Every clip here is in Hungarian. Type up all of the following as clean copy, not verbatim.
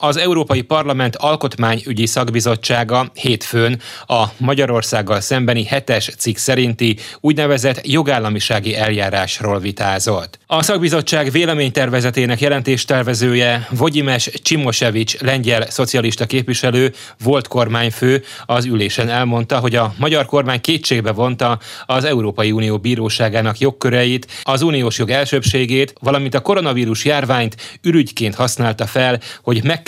Az Európai Parlament Alkotmányügyi Szakbizottsága hétfőn a Magyarországgal szembeni 7-es cikk szerinti úgynevezett jogállamisági eljárásról vitázott. A szakbizottság véleménytervezetének jelentéstervezője Vogyimes Csimosevics lengyel szocialista képviselő, volt kormányfő, az ülésen elmondta, hogy a magyar kormány kétségbe vonta az Európai Unió bíróságának jogköreit, az uniós jog elsőbbségét, valamint a koronavírus járványt ürügyként használta fel, hogy megkerülje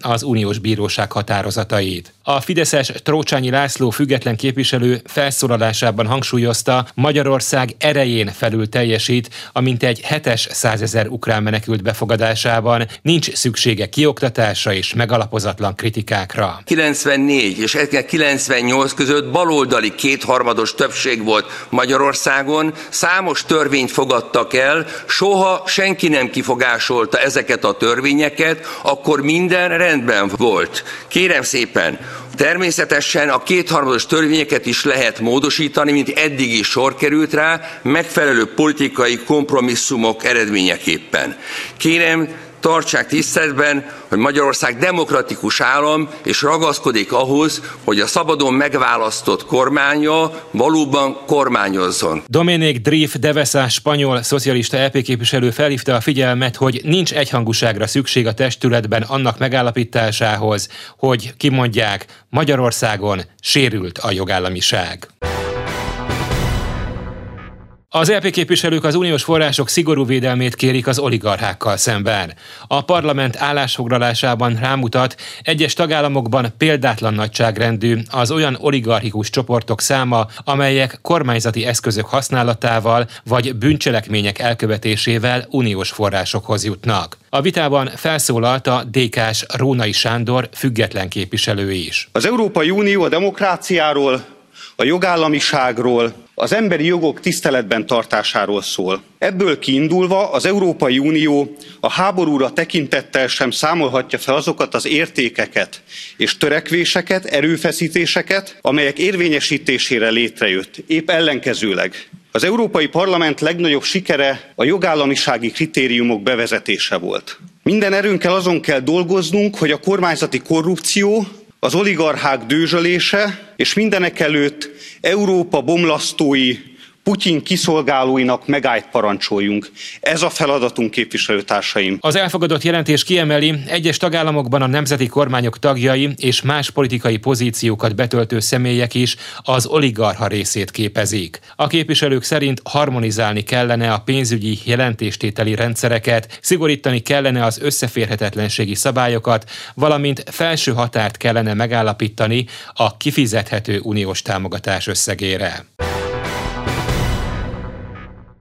az uniós bíróság határozatait. A fideszes Trócsányi László független képviselő felszólalásában hangsúlyozta, Magyarország erején felül teljesít, amint egy 700 000 ukrán menekült befogadásában, nincs szüksége kioktatásra és megalapozatlan kritikákra. 94 és 98 között baloldali kétharmados többség volt Magyarországon, számos törvényt fogadtak el, soha senki nem kifogásolta ezeket a törvényeket, akkor minden rendben volt. Kérem szépen, természetesen a kétharmados törvényeket is lehet módosítani, mint eddig is sor került rá, megfelelő politikai kompromisszumok eredményeképpen. Kérem, tartsák tiszteletben, hogy Magyarország demokratikus állam, és ragaszkodik ahhoz, hogy a szabadon megválasztott kormánya valóban kormányozzon. Dominik Drif Devesa spanyol szocialista EP képviselő felhívta a figyelmet, hogy nincs egyhangúságra szükség a testületben annak megállapításához, hogy kimondják, Magyarországon sérült a jogállamiság. Az EP képviselők az uniós források szigorú védelmét kérik az oligarchákkal szemben. A parlament állásfoglalásában rámutat, egyes tagállamokban példátlan nagyságrendű az olyan oligarchikus csoportok száma, amelyek kormányzati eszközök használatával vagy bűncselekmények elkövetésével uniós forrásokhoz jutnak. A vitában felszólalt a DK-s Rónai Sándor független képviselő is. Az Európai Unió a demokráciáról, a jogállamiságról, az emberi jogok tiszteletben tartásáról szól. Ebből kiindulva az Európai Unió a háborúra tekintettel sem számolhatja fel azokat az értékeket és törekvéseket, erőfeszítéseket, amelyek érvényesítésére létrejött. Épp ellenkezőleg. Az Európai Parlament legnagyobb sikere a jogállamisági kritériumok bevezetése volt. Minden erőnkkel azon kell dolgoznunk, hogy a kormányzati korrupció, az oligarchák dőzsölése és mindenekelőtt Európa bomlasztói, Putyin kiszolgálóinak megállt parancsoljunk. Ez a feladatunk, képviselőtársaim. Az elfogadott jelentés kiemeli, egyes tagállamokban a nemzeti kormányok tagjai és más politikai pozíciókat betöltő személyek is az oligarcha részét képezik. A képviselők szerint harmonizálni kellene a pénzügyi jelentéstételi rendszereket, szigorítani kellene az összeférhetetlenségi szabályokat, valamint felső határt kellene megállapítani a kifizethető uniós támogatás összegére.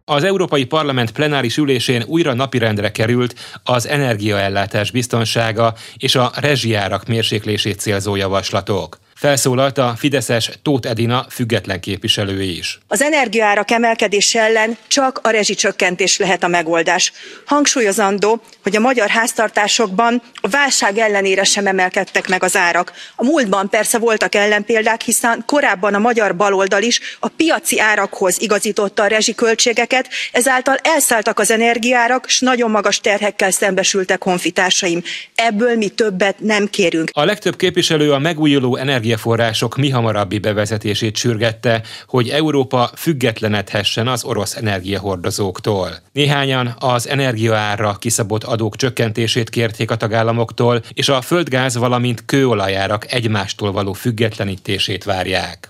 Az Európai Parlament plenáris ülésén újra napirendre került az energiaellátás biztonsága és a rezsijárak mérséklését célzó javaslatok. Felszólalt a fideszes Tóth Edina független képviselő is. Az energiaárak emelkedése ellen csak a rezsicsökkentés lehet a megoldás. Hangsúlyozandó, hogy a magyar háztartásokban a válság ellenére sem emelkedtek meg az árak. A múltban persze voltak ellenpéldák, hiszen korábban a magyar baloldal is a piaci árakhoz igazította a rezsiköltségeket, ezáltal elszálltak az energiaárak, s nagyon magas terhekkel szembesültek honfitársaim. Ebből mi többet nem kérünk. A legtöbb képviselő a megújuló energiaforrások mihamarabbi bevezetését sürgette, hogy Európa függetlenedhessen az orosz energiahordozóktól. Néhányan az energiaárra kiszabott adók csökkentését kérték a tagállamoktól, és a földgáz, valamint kőolajárak egymástól való függetlenítését várják.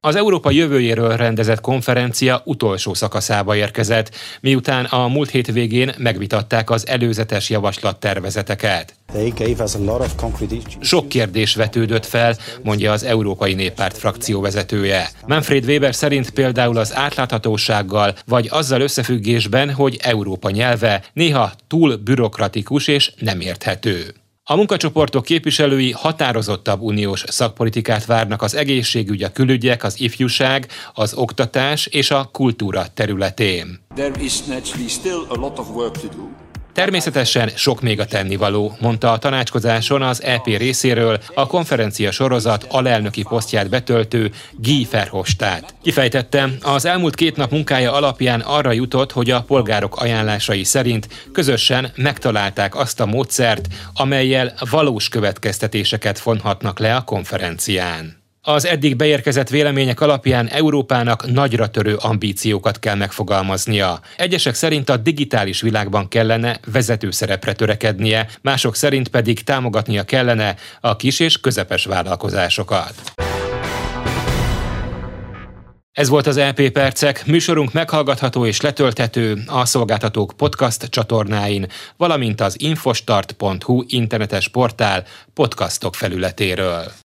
Az Európa jövőjéről rendezett konferencia utolsó szakaszába érkezett, miután a múlt hét végén megvitatták az előzetes javaslattervezeteket. Sok kérdés vetődött fel, mondja az Európai Néppárt frakcióvezetője. Manfred Weber szerint például az átláthatósággal, vagy azzal összefüggésben, hogy Európa nyelve néha túl bürokratikus és nem érthető. A munkacsoportok képviselői határozottabb uniós szakpolitikát várnak az egészségügy, a külügyek, az ifjúság, az oktatás és a kultúra területén. Természetesen sok még a tennivaló, mondta a tanácskozáson az EP részéről a konferencia sorozat alelnöki posztját betöltő Guy Verhofstadt. Kifejtette, az elmúlt két nap munkája alapján arra jutott, hogy a polgárok ajánlásai szerint közösen megtalálták azt a módszert, amellyel valós következtetéseket vonhatnak le a konferencián. Az eddig beérkezett vélemények alapján Európának nagyra törő ambíciókat kell megfogalmaznia. Egyesek szerint a digitális világban kellene vezető szerepre törekednie, mások szerint pedig támogatnia kellene a kis és közepes vállalkozásokat. Ez volt az EP Percek, műsorunk meghallgatható és letölthető a Szolgáltatók Podcast csatornáin, valamint az Infostart.hu internetes portál podcastok felületéről.